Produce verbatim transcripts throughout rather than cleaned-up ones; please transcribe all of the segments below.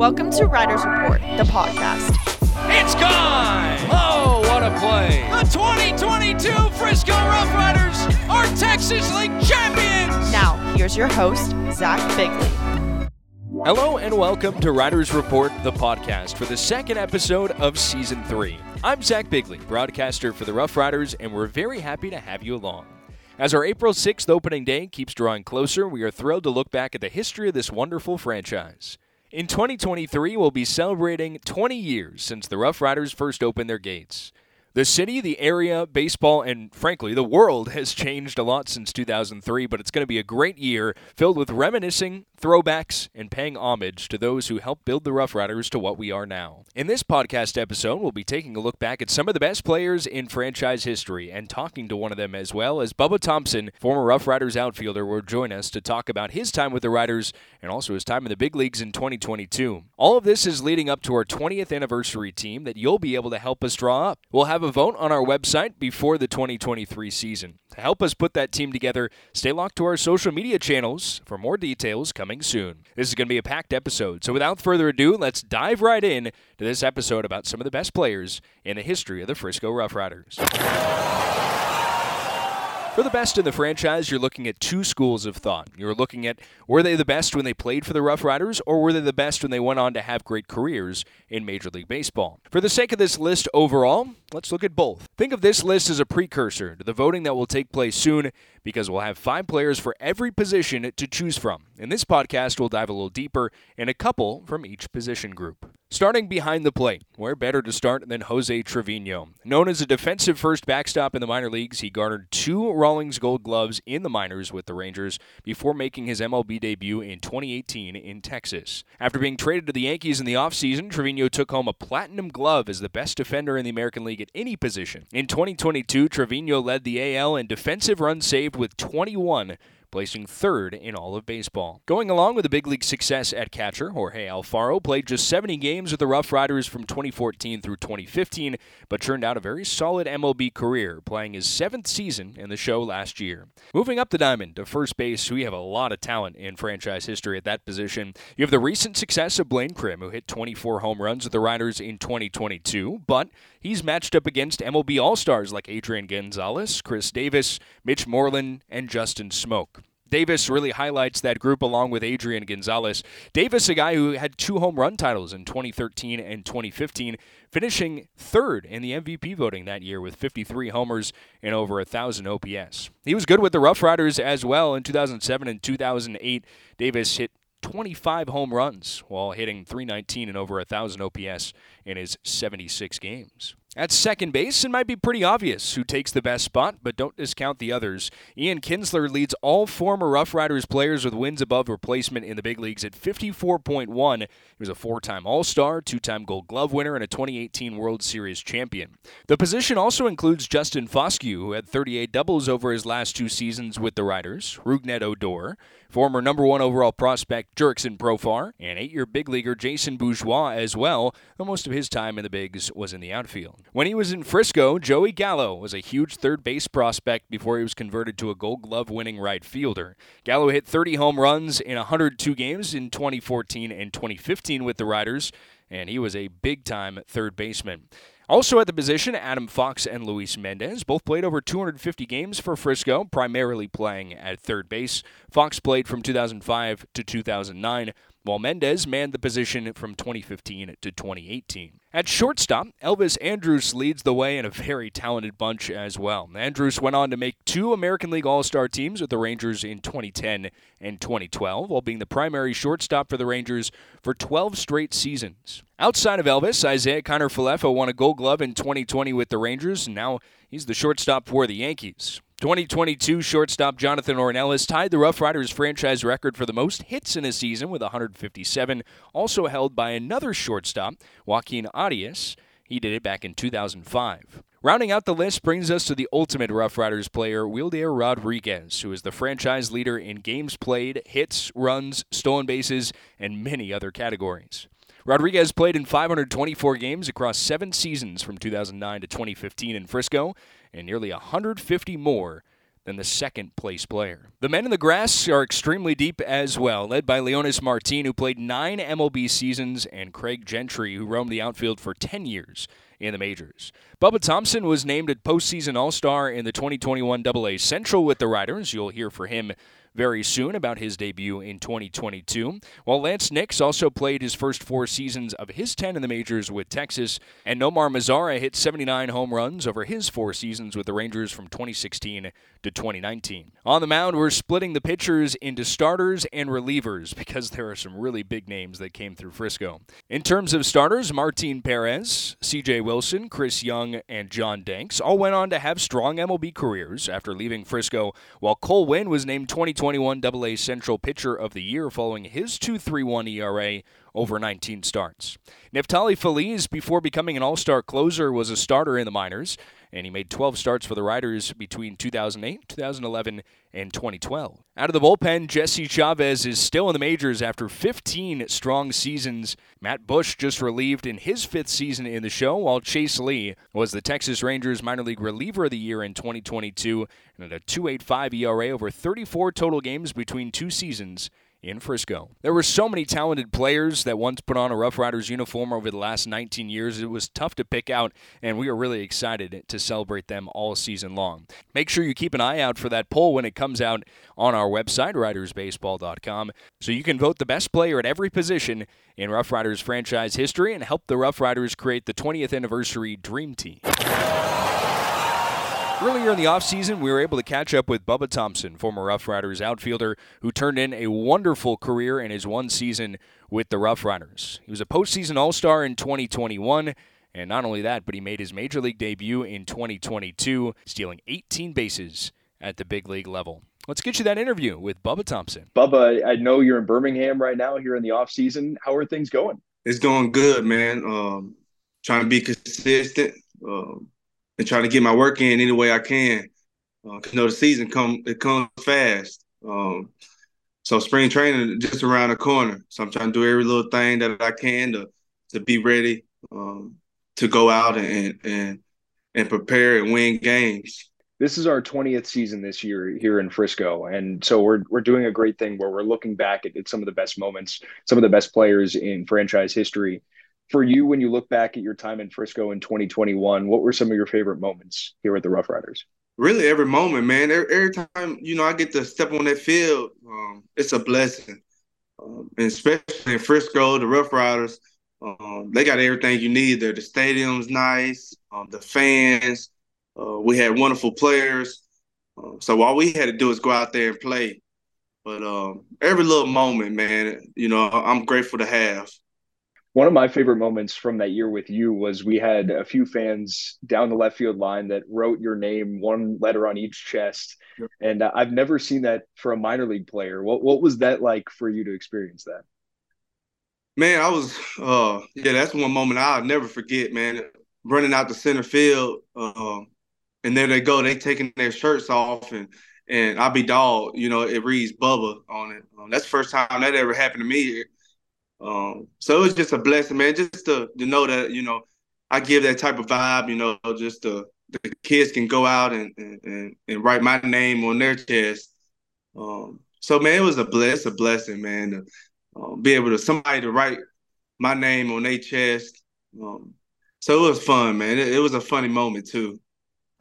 Welcome to Riders Report, the podcast. It's gone! Oh, what a play! The twenty twenty-two Frisco Rough Riders are Texas League champions! Now, here's your host, Zach Bigley. Hello and welcome to Riders Report, the podcast, for the second episode of Season three. I'm Zach Bigley, broadcaster for the Rough Riders, and we're very happy to have you along. As our April sixth opening day keeps drawing closer, we are thrilled to look back at the history of this wonderful franchise. In twenty twenty-three, we'll be celebrating twenty years since the Rough Riders first opened their gates. The city, the area, baseball, and frankly, the world has changed a lot since two thousand three, but it's going to be a great year filled with reminiscing, throwbacks, and paying homage to those who helped build the Rough Riders to what we are now. In this podcast episode, we'll be taking a look back at some of the best players in franchise history and talking to one of them, as well as Bubba Thompson, former Rough Riders outfielder, will join us to talk about his time with the Riders and also his time in the big leagues in twenty twenty-two. All of this is leading up to our twentieth anniversary team that you'll be able to help us draw up. We'll have a vote on our website before the twenty twenty-three season. To help us put that team together, stay locked to our social media channels for more details coming soon. This is going to be a packed episode, so without further ado, let's dive right in to this episode about some of the best players in the history of the Frisco Rough Riders. For the best in the franchise, you're looking at two schools of thought. You're looking at, were they the best when they played for the Rough Riders, or were they the best when they went on to have great careers in Major League Baseball? For the sake of this list overall, let's look at both. Think of this list as a precursor to the voting that will take place soon, because we'll have five players for every position to choose from. In this podcast, we'll dive a little deeper in a couple from each position group. Starting behind the plate, where better to start than Jose Trevino. Known as a defensive first backstop in the minor leagues, he garnered two Rawlings Gold Gloves in the minors with the Rangers before making his M L B debut in twenty eighteen in Texas. After being traded to the Yankees in the offseason, Trevino took home a platinum glove as the best defender in the American League at any position. In twenty twenty-two, Trevino led the A L in defensive runs saved with twenty-one, placing third in all of baseball. Going along with the big league success at catcher, Jorge Alfaro played just seventy games with the Rough Riders from twenty fourteen through twenty fifteen, but turned out a very solid M L B career, playing his seventh season in the show last year. Moving up the diamond to first base, we have a lot of talent in franchise history at that position. You have the recent success of Blaine Crim, who hit twenty-four home runs with the Riders in twenty twenty-two, but he's matched up against M L B All-Stars like Adrian Gonzalez, Chris Davis, Mitch Moreland, and Justin Smoak. Davis really highlights that group along with Adrian Gonzalez. Davis, a guy who had two home run titles in twenty thirteen and twenty fifteen, finishing third in the M V P voting that year with fifty-three homers and over one thousand O P S. He was good with the Rough Riders as well in two thousand seven and two thousand eight. Davis hit twenty-five home runs while hitting three nineteen and over one thousand O P S in his seventy-six games. At second base, it might be pretty obvious who takes the best spot, but don't discount the others. Ian Kinsler leads all former Rough Riders players with wins above replacement in the big leagues at fifty-four point one. He was a four-time All-Star, two-time Gold Glove winner, and a twenty eighteen World Series champion. The position also includes Justin Foscue, who had thirty-eight doubles over his last two seasons with the Riders, Rugnet Odor, former number one overall prospect Jerkson Profar, and eight-year big leaguer Jason Bourgeois as well, though most of his time in the bigs was in the outfield. When he was in Frisco, Joey Gallo was a huge third-base prospect before he was converted to a Gold Glove-winning right fielder. Gallo hit thirty home runs in one hundred two games in twenty fourteen and twenty fifteen with the Riders, and he was a big-time third baseman. Also at the position, Adam Fox and Luis Mendez both played over two hundred fifty games for Frisco, primarily playing at third base. Fox played from two thousand five to two thousand nine, while Mendez manned the position from twenty fifteen to twenty eighteen. At shortstop, Elvis Andrews leads the way in a very talented bunch as well. Andrews went on to make two American League All-Star teams with the Rangers in twenty ten and twenty twelve, while being the primary shortstop for the Rangers for twelve straight seasons. Outside of Elvis, Isaiah Kiner-Falefa won a Gold Glove in twenty twenty with the Rangers, and now he's the shortstop for the Yankees. twenty twenty-two shortstop Jonathan Ornelas tied the Rough Riders franchise record for the most hits in a season with one hundred fifty-seven, also held by another shortstop, Joaquin Adias. He did it back in two thousand five. Rounding out the list brings us to the ultimate Rough Riders player, Wilder Rodriguez, who is the franchise leader in games played, hits, runs, stolen bases, and many other categories. Rodriguez played in five hundred twenty-four games across seven seasons from two thousand nine to twenty fifteen in Frisco, and nearly one hundred fifty more than the second-place player. The men in the grass are extremely deep as well, led by Leonis Martín, who played nine M L B seasons, and Craig Gentry, who roamed the outfield for ten years in the majors. Bubba Thompson was named a postseason All-Star in the twenty twenty-one double A Central with the Riders. You'll hear for him very soon about his debut in twenty twenty-two, while Lance Nix also played his first four seasons of his ten in the majors with Texas, and Nomar Mazara hit seventy-nine home runs over his four seasons with the Rangers from twenty sixteen to twenty nineteen. On the mound, we're splitting the pitchers into starters and relievers because there are some really big names that came through Frisco. In terms of starters, Martin Perez, C J Wilson, Chris Young, and John Danks all went on to have strong M L B careers after leaving Frisco, while Cole Wynn was named twenty twenty-one double A Central Pitcher of the Year following his two point three one E R A over nineteen starts. Neftali Feliz, before becoming an all-star closer, was a starter in the minors, and he made twelve starts for the Riders between two thousand eight, two thousand eleven, and twenty twelve. Out of the bullpen, Jesse Chavez is still in the majors after fifteen strong seasons. Matt Bush just relieved in his fifth season in the show, while Chase Lee was the Texas Rangers Minor League Reliever of the Year in twenty twenty-two, and at a two point eight five E R A over thirty-four total games between two seasons in Frisco. There were so many talented players that once put on a Rough Riders uniform over the last nineteen years, it was tough to pick out, and we are really excited to celebrate them all season long. Make sure you keep an eye out for that poll when it comes out on our website, riders baseball dot com, so you can vote the best player at every position in Rough Riders franchise history and help the Rough Riders create the twentieth anniversary Dream Team. Earlier in the offseason, we were able to catch up with Bubba Thompson, former Rough Riders outfielder, who turned in a wonderful career in his one season with the Rough Riders. He was a postseason All-Star in twenty twenty-one, and not only that, but he made his major league debut in twenty twenty-two, stealing eighteen bases at the big league level. Let's get you that interview with Bubba Thompson. Bubba, I know you're in Birmingham right now here in the offseason. How are things going? It's going good, man. Um, trying to be consistent. Um, And trying to get my work in any way I can, because uh, you know the season come it comes fast. Um, so spring training just around the corner. So I'm trying to do every little thing that I can to to be ready um, to go out and and and prepare and win games. This is our twentieth season this year here in Frisco, and so we're we're doing a great thing where we're looking back at, at some of the best moments, some of the best players in franchise history. For you, when you look back at your time in Frisco in twenty twenty-one, what were some of your favorite moments here at the Rough Riders? Really, every moment, man. Every, every time, you know, I get to step on that field, um, it's a blessing. Um, and especially in Frisco, the Rough Riders, um, they got everything you need there. The stadium's nice, um, the fans. Uh, we had wonderful players. Um, so all we had to do was go out there and play. But um, every little moment, man, you know, I'm grateful to have. One of my favorite moments from that year with you was we had a few fans down the left field line that wrote your name, one letter on each chest. Sure. And uh, I've never seen that for a minor league player. What what was that like for you to experience that? Man, I was, uh, yeah, that's one moment I'll never forget, man. Running out to center field, uh, and there they go. They taking their shirts off, and and I'll be dog, you know, it reads Bubba on it. Um, that's the first time that ever happened to me. Um, so it was just a blessing, man, just to, to know that, you know, I give that type of vibe, you know, just to, the kids can go out and, and, and write my name on their chest. Um, so, man, it was a bless, a blessing, man, to uh, be able to somebody to write my name on their chest. Um, so it was fun, man. It, it was a funny moment, too.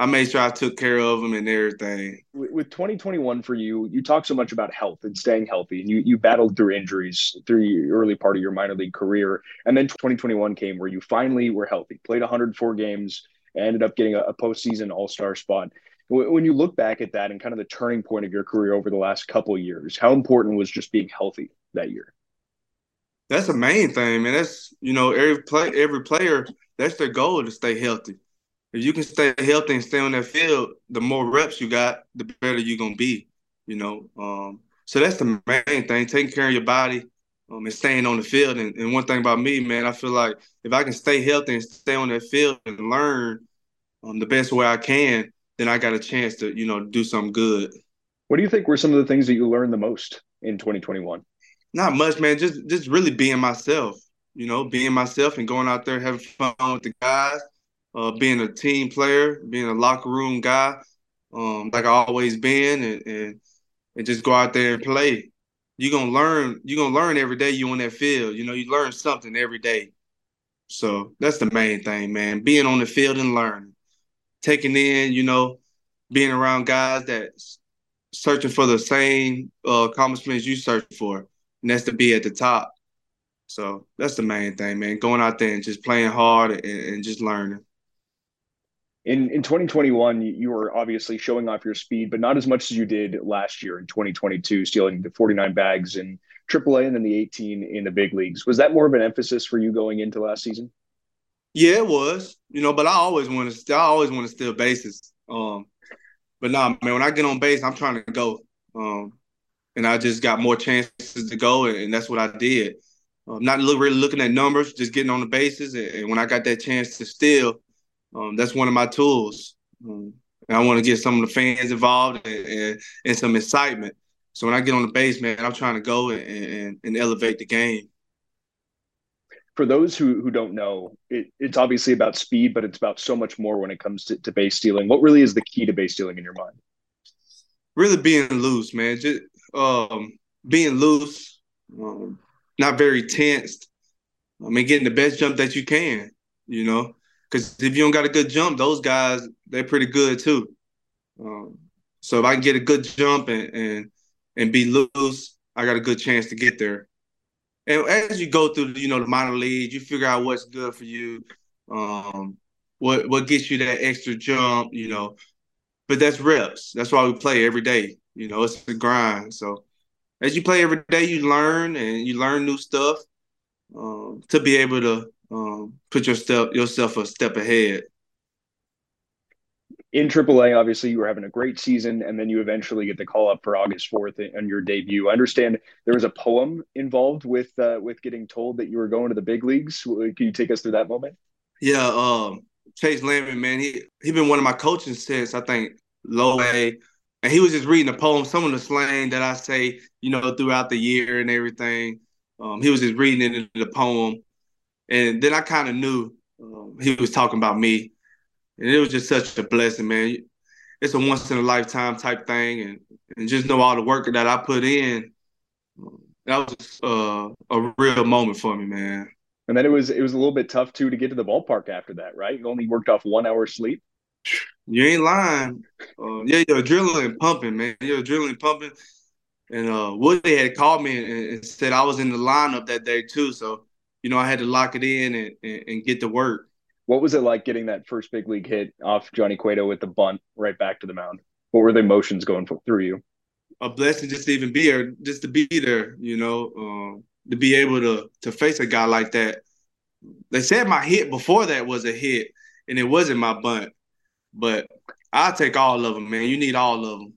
I made sure I took care of them and everything. With twenty twenty-one for you, you talk so much about health and staying healthy, and you you battled through injuries through the early part of your minor league career. And then twenty twenty-one came where you finally were healthy, played one hundred four games, and ended up getting a, a postseason all-star spot. When you look back at that and kind of the turning point of your career over the last couple of years, how important was just being healthy that year? That's the main thing, man. That's, you know, every play, every player, that's their goal, to stay healthy. If you can stay healthy and stay on that field, the more reps you got, the better you're going to be, you know. Um, so that's the main thing, taking care of your body um, and staying on the field. And, and one thing about me, man, I feel like if I can stay healthy and stay on that field and learn um, the best way I can, then I got a chance to, you know, do something good. What do you think were some of the things that you learned the most in twenty twenty-one? Not much, man. Just, just really being myself, you know, being myself and going out there having fun with the guys. Uh, being a team player, being a locker room guy, um, like I always been, and, and and just go out there and play. You're gonna learn. You're gonna learn every day you on that field. You know, you learn something every day. So that's the main thing, man. Being on the field and learning, taking in, you know, being around guys that's searching for the same uh, accomplishments you search for, and that's to be at the top. So that's the main thing, man. Going out there and just playing hard and, and just learning. In in twenty twenty-one, you were obviously showing off your speed, but not as much as you did last year in twenty twenty-two, stealing the forty-nine bags in triple A and then the eighteen in the big leagues. Was that more of an emphasis for you going into last season? Yeah, it was. You know, but I always want to. I always want to steal bases. Um, but nah, man, when I get on base, I'm trying to go. Um, and I just got more chances to go, and, and that's what I did. Um, not look, really looking at numbers, just getting on the bases. And, and when I got that chance to steal, um, that's one of my tools. Um, and I want to get some of the fans involved and, and, and some excitement. So when I get on the base, man, I'm trying to go and, and, and elevate the game. For those who, who don't know, it, it's obviously about speed, but it's about so much more when it comes to, to base stealing. What really is the key to base stealing in your mind? Really being loose, man. Just um, being loose. Um, Not very tensed. I mean, getting the best jump that you can, you know, because if you don't got a good jump, those guys, they're pretty good too. Um, so if I can get a good jump and, and and be loose, I got a good chance to get there. And as you go through, you know, the minor leagues, you figure out what's good for you, um, what what gets you that extra jump, you know. But that's reps. That's why we play every day. You know, it's the grind. So as you play every day, you learn and you learn new stuff um, to be able to um, put your step, yourself a step ahead. In triple A, obviously, you were having a great season, and then you eventually get the call up for August fourth on your debut. I understand there was a poem involved with uh, with getting told that you were going to the big leagues. Can you take us through that moment? Yeah, um, Chase Landman, man, he he been one of my coaching since, I think, low A. And he was just reading a poem, some of the slang that I say, you know, throughout the year and everything. Um, he was just reading it in the poem. And then I kind of knew um, he was talking about me. And it was just such a blessing, man. It's a once-in-a-lifetime type thing. And, and just know all the work that I put in. That was uh, a real moment for me, man. And then it was it was a little bit tough, too, to get to the ballpark after that, right? You only worked off one hour sleep. You ain't lying. Uh, yeah, your adrenaline pumping, man. Your adrenaline pumping. And uh, Woody had called me and, and said I was in the lineup that day too. So, you know, I had to lock it in and, and, and get to work. What was it like getting that first big league hit off Johnny Cueto with the bunt right back to the mound? What were the emotions going through you? A blessing just to even be there, just to be there, you know, um, to be able to to face a guy like that. They said my hit before that was a hit, and it wasn't my bunt. But I'll take all of them, man. You need all of them.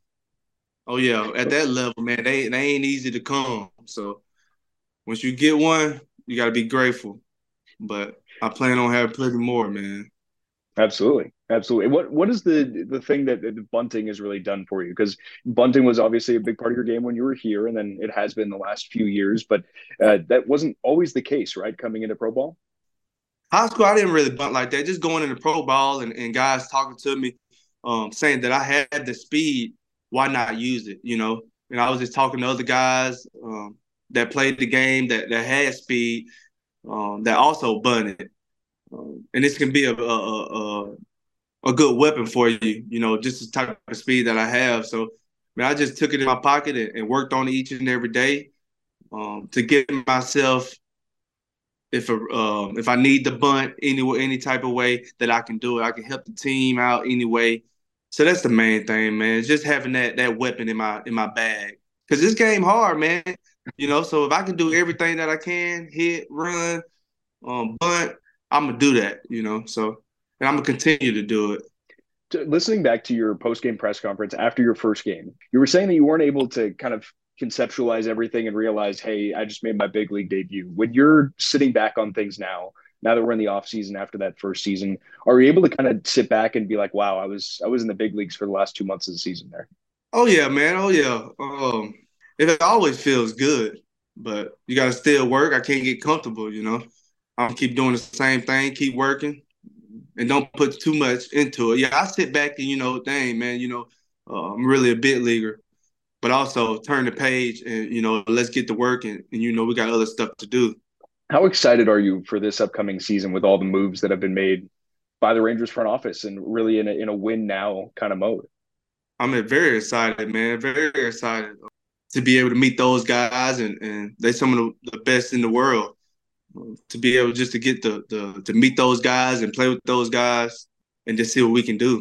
Oh, yeah. At that level, man, they, they ain't easy to come. So once you get one, you got to be grateful. But I plan on having plenty more, man. Absolutely. Absolutely. What What is the, the thing that the bunting has really done for you? Because bunting was obviously a big part of your game when you were here, and then it has been the last few years. But uh, that wasn't always the case, right, coming into pro ball? High school, I didn't really bunt like that. Just going into pro ball and, and guys talking to me, um, saying that I had the speed, why not use it, you know? And I was just talking to other guys um, that played the game, that, that had speed, um, that also bunted. Um, and this can be a, a, a, a good weapon for you, you know, just the type of speed that I have. So, man, I just took it in my pocket and, and worked on it each and every day um, to get myself – If a, um, if I need to bunt any, any type of way that I can do it, I can help the team out anyway. So that's the main thing, man. It's just having that that weapon in my in my bag, because this game hard, man. You know, so if I can do everything that I can, hit, run, um, bunt, I'm gonna do that. You know, so and I'm gonna continue to do it. Listening back to your post-game press conference after your first game, you were saying that you weren't able to kind of conceptualize everything and realize, hey, I just made my big league debut. When you're sitting back on things now, now that we're in the off season after that first season, are you able to kind of sit back and be like, wow, I was I was in the big leagues for the last two months of the season there? Oh yeah, man. Oh yeah. Um, it always feels good, but you got to still work. I can't get comfortable, you know. I'll keep doing the same thing, keep working, and don't put too much into it. Yeah, I sit back and, you know, dang, man, you know, Uh, I'm really a bit leaguer, but also turn the page and, you know, let's get to work. And, and, you know, we got other stuff to do. How excited are you for this upcoming season with all the moves that have been made by the Rangers front office and really in a, in a win now kind of mode? I'm very excited, man. Very excited to be able to meet those guys. And, and they're some of the, the best in the world. To be able just to get the, the to meet those guys and play with those guys and just see what we can do.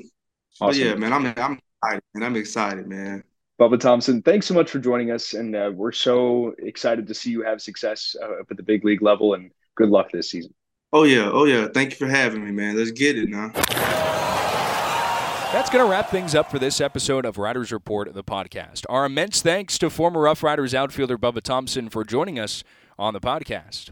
Awesome. But yeah, man, I'm I'm excited, man. I'm excited, man. Bubba Thompson, thanks so much for joining us, and uh, we're so excited to see you have success uh, up at the big league level, and good luck this season. Oh yeah, oh yeah. Thank you for having me, man. Let's get it now. That's going to wrap things up for this episode of Riders Report, the podcast. Our immense thanks to former Rough Riders outfielder Bubba Thompson for joining us on the podcast.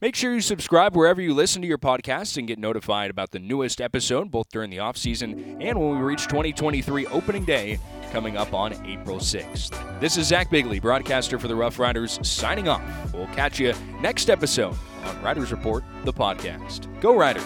Make sure you subscribe wherever you listen to your podcasts and get notified about the newest episode, both during the offseason and when we reach twenty twenty-three opening day coming up on April sixth. This is Zach Bigley, broadcaster for the Rough Riders, signing off. We'll catch you next episode on Riders Report, the podcast. Go Riders!